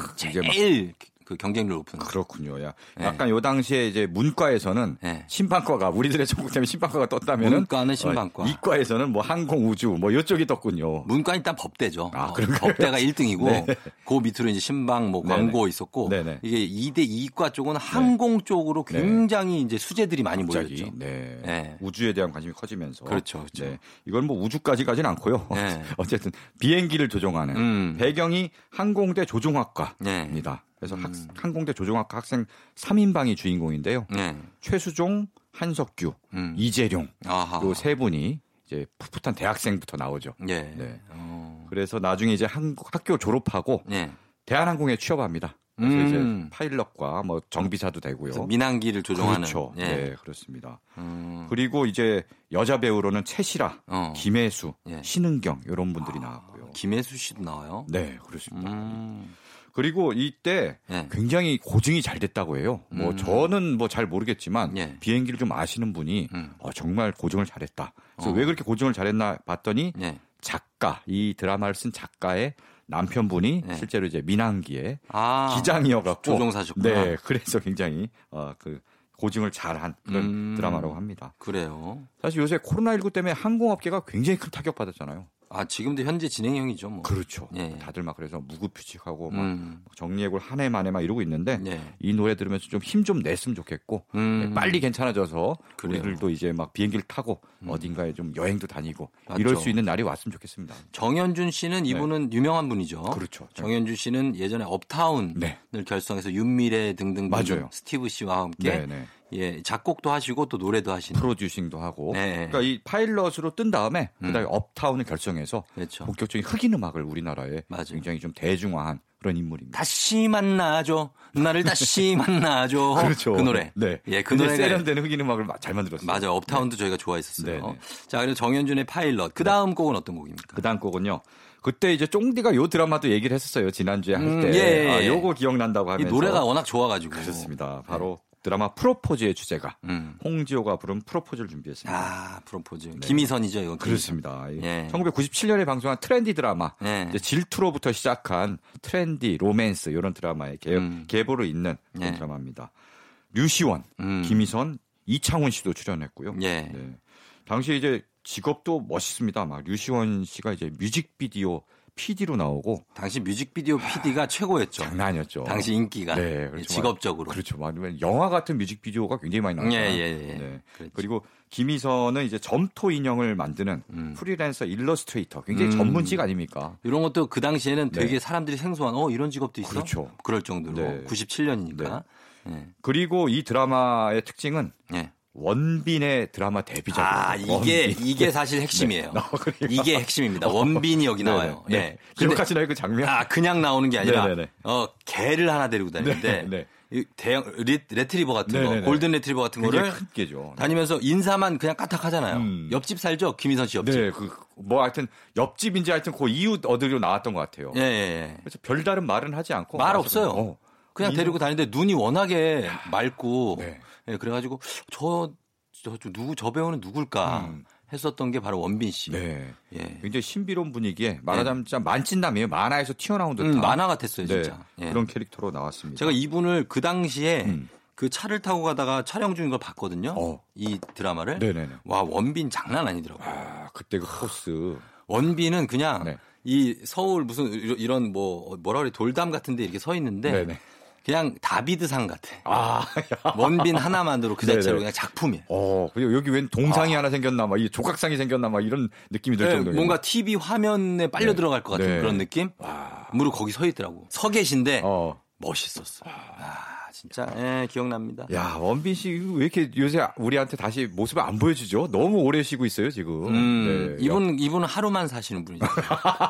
제일 그 경쟁률 높은. 그렇군요. 야. 약간 요 네. 당시에 이제 문과에서는 네. 신방과가 우리들의 전국 때문에 신방과가 떴다면은 문과는 신방과. 어, 이과에서는 뭐 항공 우주 뭐 요쪽이 떴군요. 문과는 일단 법대죠. 아, 그런가요? 법대가 일 등이고 네. 그 밑으로 이제 신방 뭐 광고 네네. 있었고 네네. 이게 이 대 이과 쪽은 항공 네. 쪽으로 굉장히 네. 이제 수재들이 많이 갑자기? 모였죠. 네. 네. 우주에 대한 관심이 커지면서. 그렇죠. 그렇죠. 네. 이건 뭐 우주까지 가진 않고요. 네. 어쨌든 비행기를 조종하는 음. 배경이 항공대 조종학과입니다. 네. 그래서 학, 음. 항공대 조종학과 학생 삼 인방이 주인공인데요. 네. 최수종, 한석규, 음. 이재룡 요 세 분이 이제 풋풋한 대학생부터 나오죠. 네. 네. 그래서 나중에 이제 한, 학교 졸업하고 네. 대한항공에 취업합니다. 그래서 음. 이제 파일럿과 뭐 정비사도 되고요. 민항기를 조종하는. 그렇죠. 예. 네, 그렇습니다. 음. 그리고 이제 여자 배우로는 채시라, 어. 김혜수, 예. 신은경 이런 분들이 아, 나왔고요. 김혜수 씨도 나와요? 네, 그렇습니다. 음. 그리고 이때 네. 굉장히 고증이 잘 됐다고 해요. 음. 뭐 저는 뭐 잘 모르겠지만 네. 비행기를 좀 아시는 분이 음. 어, 정말 고증을 잘했다. 그래서 어. 왜 그렇게 고증을 잘했나 봤더니 네. 작가, 이 드라마를 쓴 작가의 남편분이 네. 실제로 이제 민항기에 아, 기장이어갖고 조종사셨구나. 네, 그래서 굉장히 어, 그 고증을 잘한 그런 음. 드라마라고 합니다. 그래요. 사실 요새 코로나십구 때문에 항공업계가 굉장히 큰 타격 받았잖아요. 아, 지금도 현재 진행형이죠, 뭐. 그렇죠. 예. 다들 막 그래서 무급휴직하고 막 음. 정리해고 한 해 만에 막 이러고 있는데 예. 이 노래 들으면서 좀 힘 좀 냈으면 좋겠고 음. 네, 빨리 괜찮아져서 그래요. 우리들도 이제 막 비행기를 타고 음. 어딘가에 좀 여행도 다니고 맞죠. 이럴 수 있는 날이 왔으면 좋겠습니다. 정현준 씨는 이분은 네. 유명한 분이죠. 그렇죠. 정현준 씨는 예전에 업타운을 네. 결성해서 윤미래 등등 맞아요. 스티브 씨와 함께 네, 네. 예, 작곡도 하시고 또 노래도 하시는 프로듀싱도 하고 네. 그러니까 이 파일럿으로 뜬 다음에 음. 그다음에 업타운을 결성해서 그렇죠. 본격적인 흑인 음악을 우리나라에 맞아요. 굉장히 좀 대중화한 그런 인물입니다. 다시 만나죠. 나를 다시 만나죠. 그렇죠. 그 노래. 네. 예, 그 노래 세련된 흑인 음악을 잘 만들었어요. 맞아요. 업타운도 네. 저희가 좋아했었어요. 네네. 자, 그리고 정현준의 파일럿. 그 다음 네. 곡은 어떤 곡입니까? 그 다음 곡은요. 그때 이제 쫑디가 요 드라마도 얘기를 했었어요. 지난주에 할 때. 음, 예, 아, 요거 기억난다고 하면서. 이 노래가 워낙 좋아가지고. 그렇습니다. 바로. 네. 드라마 프로포즈의 주제가 음. 홍지호가 부른 프로포즈를 준비했습니다. 아, 프로포즈. 네. 김희선이죠, 이거. 그렇습니다. 예. 천구백구십칠 년에 방송한 트렌디 드라마 예. 이제 질투로부터 시작한 트렌디 로맨스 이런 드라마의 개, 음. 계보를 잇는 예. 드라마입니다. 류시원, 음. 김희선, 이창훈 씨도 출연했고요. 예. 네. 당시 이제 직업도 멋있습니다. 막 류시원 씨가 이제 뮤직비디오 피디로 나오고 당시 뮤직비디오 피디가 최고였죠. 장난 아니었죠. 당시 인기가 네, 그렇죠. 직업적으로 그렇죠. 아니면 영화 같은 뮤직비디오가 굉장히 많이 나왔잖아요. 예, 예, 예. 네. 그리고 김희선은 이제 점토 인형을 만드는 음. 프리랜서 일러스트레이터 굉장히 음. 전문직 아닙니까? 이런 것도 그 당시에는 네. 되게 사람들이 생소한 어 이런 직업도 있어? 그렇죠. 그럴 정도로 네. 구십칠 년이니까. 네. 네. 그리고 이 드라마의 특징은. 네. 원빈의 드라마 데뷔작이에요. 아, 이게 원빈. 이게 사실 핵심이에요. 네. 어, 이게 핵심입니다. 원빈이 여기 나와요. 네네. 네. 기억하시나요 그 장면? 아, 그냥 나오는 게 아니라 네네네. 어, 개를 하나 데리고 다니는데 네네. 대형 레트리버 같은 네네네. 거, 골든 레트리버 같은 거를 큰 개죠. 다니면서 인사만 그냥 까딱하잖아요. 음. 옆집 살죠, 김희선 씨 옆집. 네, 그 뭐 하여튼 옆집인지 하여튼 그 이웃 어디로 나왔던 것 같아요. 예, 예. 그래서 별다른 말은 하지 않고 말 없어요. 어. 그냥 이... 데리고 다니는데 눈이 워낙에 맑고 네. 네, 그래가지고 저, 저, 저 누구 저 배우는 누굴까 음. 했었던 게 바로 원빈 씨. 네. 예. 굉장히 신비로운 분위기에 말하자면 진짜 만찢남이에요. 만화에서 튀어나온 듯한. 음, 만화 같았어요 진짜. 네. 예. 그런 캐릭터로 나왔습니다. 제가 이분을 그 당시에 음. 그 차를 타고 가다가 촬영 중인 걸 봤거든요. 어. 이 드라마를. 네네네. 와, 원빈 장난 아니더라고요. 아, 그때 그 포스. 원빈은 그냥 네. 이 서울 무슨 이런 뭐 뭐라 그래 돌담 같은 데 이렇게 서 있는데 네네. 그냥 다비드상 같아. 아, 원빈 하나만으로 그 자체로 네네. 그냥 작품이에요. 어, 그리고 여기 웬 동상이 아. 하나 생겼나 막 이 조각상이 생겼나 막 이런 느낌이 들 네, 정도예요. 뭔가 티비 화면에 빨려 네. 들어갈 것 같은 네. 그런 느낌? 와. 무릎 거기 서 있더라고. 서 계신데 어. 멋있었어. 아. 진짜 예, 기억납니다. 야, 원빈 씨 왜 이렇게 요새 우리한테 다시 모습을 안 보여주죠? 너무 오래 쉬고 있어요 지금. 음, 네. 이분 이분은 하루만 사시는 분이죠.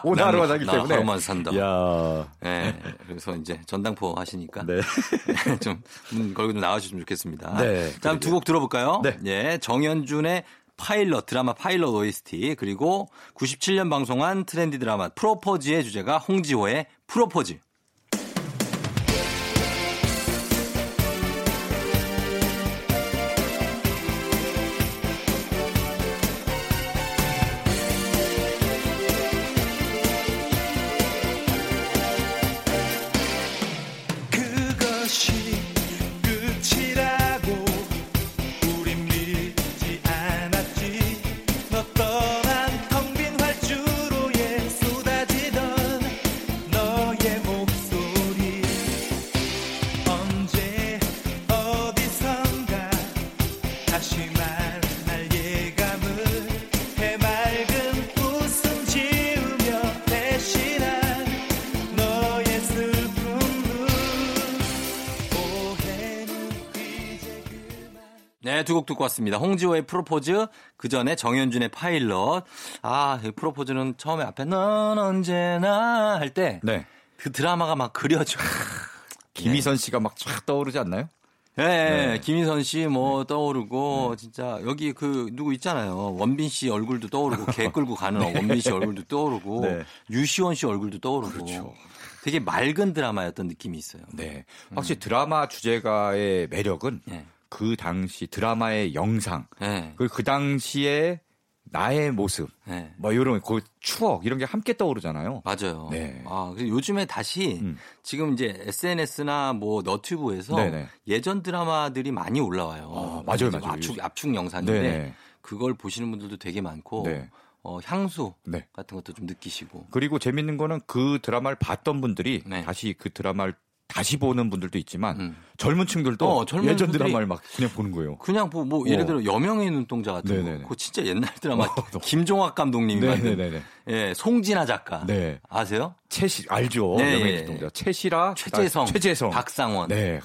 오늘 하루만 사기 때문에. 나 하루만 산다. 야, 네, 그래서 이제 전당포 하시니까 네. 좀 음, 거기 좀 나와주시면 좋겠습니다. 네, 다음 두 곡 들어볼까요? 네, 예, 정현준의 파일럿 드라마 파일럿 오에스티 그리고 구십칠 년 방송한 트렌디 드라마 프로포즈의 주제가 홍지호의 프로포즈. 두 곡 듣고 왔습니다. 홍지호의 프로포즈, 그 전에 정현준의 파일럿. 아, 프로포즈는 처음에 앞에 넌 언제나 할 때 네. 그 드라마가 막 그려져. 김희선 씨가 막 쫙 떠오르지 않나요? 네, 네. 네. 김희선 씨 뭐 떠오르고 네. 진짜 여기 그 누구 있잖아요. 원빈 씨 얼굴도 떠오르고 개 끌고 가는 네. 원빈 씨 얼굴도 떠오르고 네. 류시원 씨 얼굴도 떠오르고. 그렇죠. 되게 맑은 드라마였던 느낌이 있어요. 네, 확실히 음. 드라마 주제가의 매력은 네. 그 당시 드라마의 영상, 네. 그리고 그 당시의 나의 모습, 네. 뭐 이런 그 추억 이런 게 함께 떠오르잖아요. 맞아요. 네. 아, 그리고 요즘에 다시 음. 지금 이제 에스엔에스나 뭐 너튜브에서 네네. 예전 드라마들이 많이 올라와요. 아, 맞아요, 맞아요. 압축, 압축 영상인데 네네. 그걸 보시는 분들도 되게 많고. 네. 어, 향수 네. 같은 것도 좀 느끼시고. 그리고 재밌는 거는 그 드라마를 봤던 분들이 네. 다시 그 드라마를 다시 보는 분들도 있지만 음. 젊은 층들도 어, 젊은 예전 드라마를 막 그냥 보는 거예요. 그냥 뭐, 뭐 예를 들어 여명의 눈동자 같은 네네네. 거. 그거 진짜 옛날 드라마 어, 김종학 감독님이 만든 예, 송진아 작가. 네. 아세요? 채시 알죠. 네. 여명의 눈동자. 채시라, 최재성, 아, 최재성. 박상원. 네.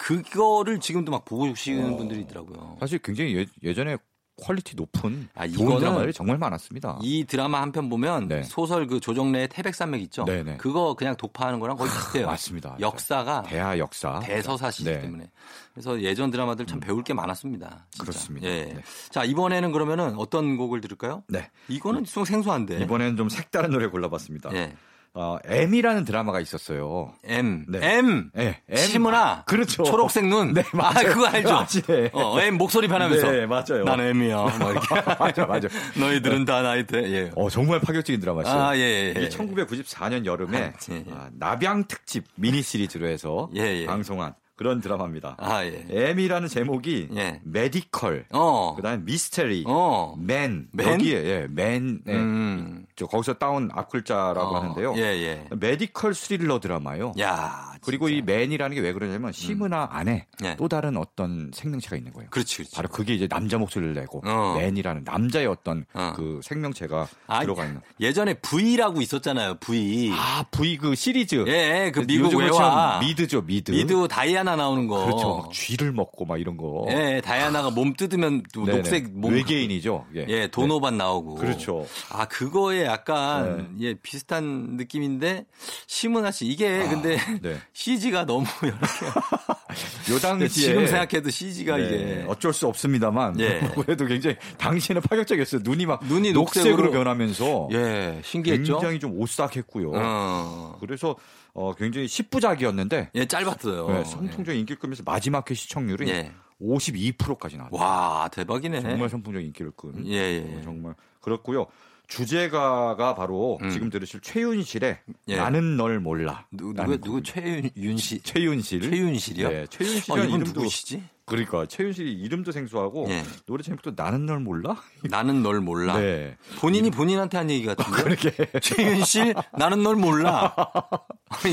그거를 지금도 막 보고 싶으시는 어. 분들이 있더라고요. 사실 굉장히 예, 예전에 퀄리티 높은 아, 좋은 드라마를 정말 많았습니다. 이 드라마 한 편 보면 네. 소설 그 조정래의 태백산맥 있죠. 네네. 그거 그냥 독파하는 거랑 거의 비슷해요. 맞습니다. 역사가 대하 역사 대서사시기 네. 때문에 그래서 예전 드라마들 참 음. 배울 게 많았습니다. 진짜. 그렇습니다. 예. 네. 자, 이번에는 그러면은 어떤 곡을 들을까요? 네, 이거는 좀 생소한데 이번에는 좀 색다른 노래 골라봤습니다. 네. 어, M이라는 드라마가 있었어요. M. 네. M. 네. M. 심은하. 그렇죠. 초록색 눈. 네, 맞아요. 아, 그거 알죠. 네. 어, M 목소리 변하면서. 네, 맞아요. 난 M이야. 막 이렇게. 맞아, 맞아. 너희들은 다 나이 때. 예. 어, 정말 파격적인 드라마였어요. 아, 예, 예. 이 천구백구십사 년 여름에 아, 예, 예. 아, 나병 특집 미니 시리즈로 해서 예, 예. 방송한 그런 드라마입니다. 아, 예. M이라는 제목이 예. 메디컬. 어. 그다음에 미스터리. 어. 맨. 맨. 여기에 예. 맨. 예. 음. 저 거기서 따온 앞글자라고 어, 하는데요. 예, 예. 메디컬 스릴러 드라마요. 야, 그리고 이 맨이라는 게 왜 그러냐면 심은하 음. 안에 예. 또 다른 어떤 생명체가 있는 거예요. 그렇지, 그렇지. 바로 그게 이제 남자 목소리를 내고 어. 맨이라는 남자의 어떤 어. 그 생명체가 아, 들어가 있는. 예전에 V라고 있었잖아요. V. 아, V 그 시리즈. 예, 예. 그 미국 외화. 미드죠, 미드. 미드 다이아나 나오는 거. 그렇죠. 막 쥐를 먹고 막 이런 거. 예, 예. 다이아나가 아. 몸 뜯으면 녹색 몸. 외계인이죠. 예, 예 도노반 네. 나오고. 그렇죠. 아, 그거에 약간 네. 예 비슷한 느낌인데 심은하 씨 이게 아, 근데 네. 씨지가 너무 여러 개. 요 당시에 지금 생각해도 씨지가 네. 이게 어쩔 수 없습니다만 예. 그래도 굉장히 당시에는 파격적이었어요. 눈이 막 눈이 녹색으로, 녹색으로 변하면서 예 신기했죠. 굉장히 좀 오싹했고요. 어. 그래서 어, 굉장히 십부작이었는데 예 짧았어요. 네, 선풍적인 인기를 끌면서 마지막 회 시청률이 예. 오십이 퍼센트까지 나왔어요. 와 대박이네. 정말 선풍적인 인기를 끈. 예, 예. 어, 정말 그렇고요. 주제가가 바로 음. 지금 들으실 최윤실의 예. 나는 널 몰라. 누, 누구 누구 최윤윤실 최윤실 최윤실이요? 네, 최윤실이 어, 이름도 누구시지? 그러니까 최윤실이 이름도 생소하고 예. 노래 제목도 나는 널 몰라? 나는 널 몰라. 네. 본인이 본인한테 한 얘기 같은데. 어, 그렇게 최윤실 나는 널 몰라.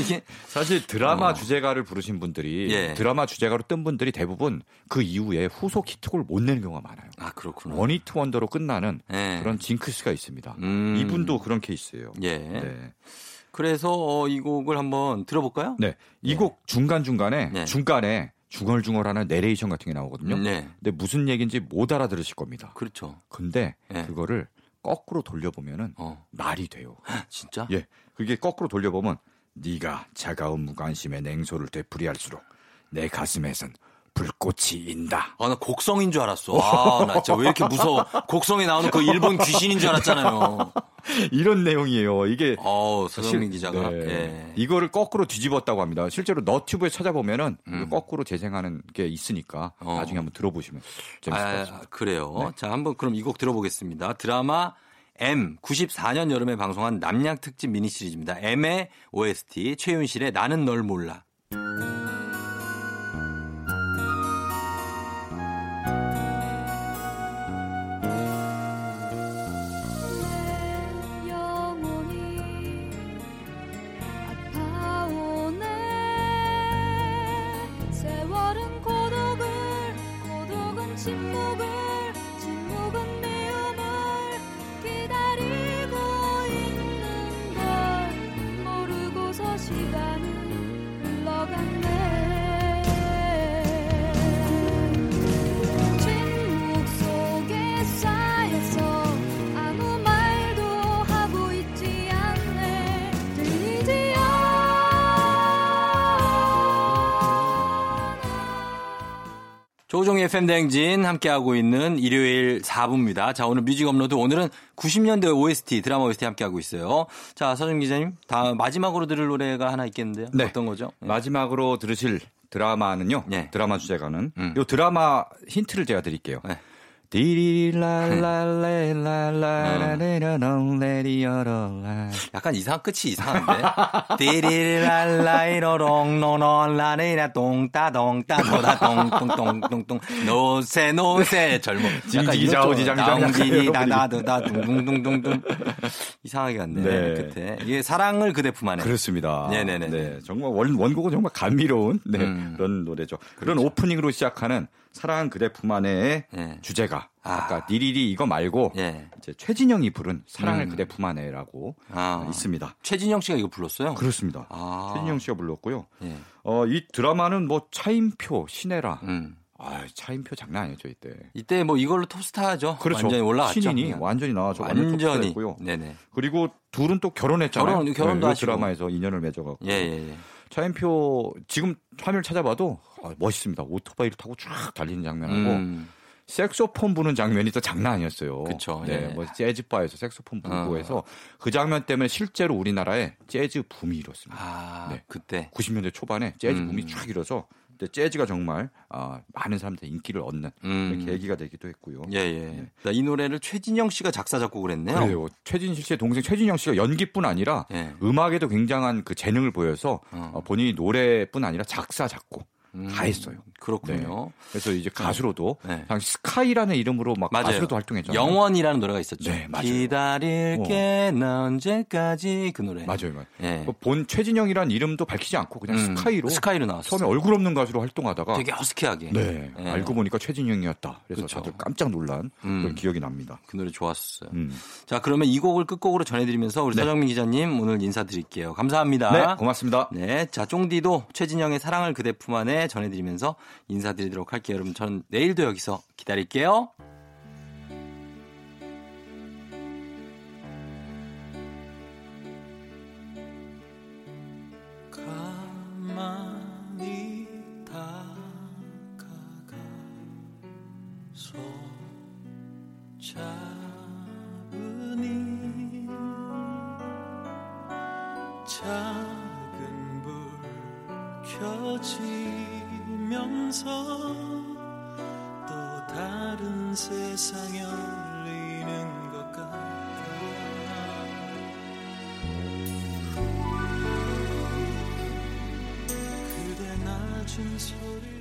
이게 사실 드라마 어. 주제가를 부르신 분들이 예. 드라마 주제가로 뜬 분들이 대부분 그 이후에 후속 히트곡을 못 내는 경우가 많아요. 아 그렇구나. 원히트 원더로 끝나는 예. 그런 징크스가 있습니다. 음. 이분도 그런 케이스예요. 예. 네. 그래서 이 곡을 한번 들어볼까요? 네. 이 곡 예. 중간 중간에 예. 중간에 중얼중얼하는 내레이션 같은 게 나오거든요. 네. 근데 무슨 얘기인지 못 알아들으실 겁니다. 그렇죠. 근데 네. 그거를 거꾸로 돌려보면은 어. 말이 돼요. 진짜? 예. 그게 거꾸로 돌려보면 네가 차가운 무관심의 냉소를 되풀이할수록 내 가슴에선 불꽃이 인다. 아, 나 곡성인 줄 알았어. 아, 나 진짜 왜 이렇게 무서워. 곡성에 나오는 그 일본 귀신인 줄 알았잖아요. 이런 내용이에요. 이게 어, 서정민 기자가 네. 예. 이거를 거꾸로 뒤집었다고 합니다. 실제로 너튜브에 찾아보면은 음. 거꾸로 재생하는 게 있으니까 어. 나중에 한번 들어보시면 재밌을 아, 것 같습니다. 그래요. 네. 자, 한번 그럼 이 곡 들어보겠습니다. 드라마 M 구십사 년 여름에 방송한 남양 특집 미니 시리즈입니다. M의 오에스티 최윤실의 나는 널 몰라. 조종의 에프엠 대행진 함께하고 있는 일요일 사 부입니다. 자, 오늘 뮤직 업로드. 오늘은 구십 년대 오에스티, 드라마 오에스티 함께하고 있어요. 자, 서정민 기자님, 다음 마지막으로 들을 노래가 하나 있겠는데요. 네. 어떤 거죠? 네. 마지막으로 들으실 드라마는요. 네. 드라마 주제가는. 음. 요 드라마 힌트를 제가 드릴게요. 네. 약간 이상한 끝이 이상한데. 디리랄라이로롱 노노라레라 똥따똥따도다똥똥똥똥똥 노세 노세 젊어. 지기자오지장장지다다다둥둥둥둥 이상하게 갔네. 네. 끝에 이게 사랑을 그대 품 안에. 그렇습니다. 네네네. 네, 정말 원 원곡은 정말 감미로운 네, 음. 그런 노래죠. 그런 그렇죠. 오프닝으로 시작하는. 사랑은 그대 품 안에의 예. 주제가 아. 아까 니리리 이거 말고 예. 이제 최진영이 부른 사랑을 음. 그대 품 안에라고 아. 있습니다. 최진영 씨가 이거 불렀어요? 그렇습니다. 아. 최진영 씨가 불렀고요. 예. 어, 이 드라마는 뭐 차인표, 신혜라. 음. 아, 차인표 장난 아니었죠 이때. 이때 뭐 이걸로 톱스타죠. 그렇죠. 완전히 올라왔죠. 신인이 그냥. 완전히 나와서 완전히, 완전히 톱스타였고요. 네네. 그리고 둘은 또 결혼했잖아요. 결혼, 결혼도 네, 하시고. 드라마에서 인연을 맺어갖고. 예예예. 예. 차인표 지금 화면을 찾아봐도 멋있습니다. 오토바이를 타고 쫙 달리는 장면하고 음. 색소폰 부는 장면이 또 장난 아니었어요. 그렇죠. 네, 네. 뭐 재즈바에서 색소폰 부고 어. 해서 그 장면 때문에 실제로 우리나라에 재즈 붐이 일었습니다. 아, 네. 그때 구십 년대 초반에 재즈 음. 붐이 쫙 일어서 근데 재즈가 정말 어, 많은 사람들의 인기를 얻는 음. 계기가 되기도 했고요. 예예. 예. 네. 이 노래를 최진영 씨가 작사 작곡을 했네요. 그래요. 최진실 씨의 동생 최진영 씨가 연기뿐 아니라 예. 음악에도 굉장한 그 재능을 보여서 어. 본인이 노래뿐 아니라 작사 작곡 음. 다 했어요. 그렇군요. 네. 그래서 이제 가수로도 네. 당시 스카이라는 이름으로 막 맞아요. 가수로도 활동했잖아요. 영원이라는 노래가 있었죠. 네, 맞아요. 기다릴게 어. 나 언제까지 그 노래. 맞아요, 맞아요. 네. 본 최진영이라는 이름도 밝히지 않고 그냥 음, 스카이로 스카이로 나왔어요. 처음에 얼굴 없는 가수로 활동하다가 되게 허스키하게. 네, 네. 알고 보니까 최진영이었다. 그래서 그쵸. 다들 깜짝 놀란 음. 그런 기억이 납니다. 그 노래 좋았었어요. 음. 자, 그러면 이 곡을 끝곡으로 전해드리면서 우리 네. 서정민 기자님 오늘 인사드릴게요. 감사합니다. 네, 고맙습니다. 네, 자, 쫑디도 최진영의 사랑을 그대 품 안에 전해드리면서. 인사드리도록 할게요. 여러분, 저는 내일도 여기서 기다릴게요. 가만히 다가가 손잡으니 작은 불 켜지 또 다른 세상에 열리는 것 같아. 멈춘 소리.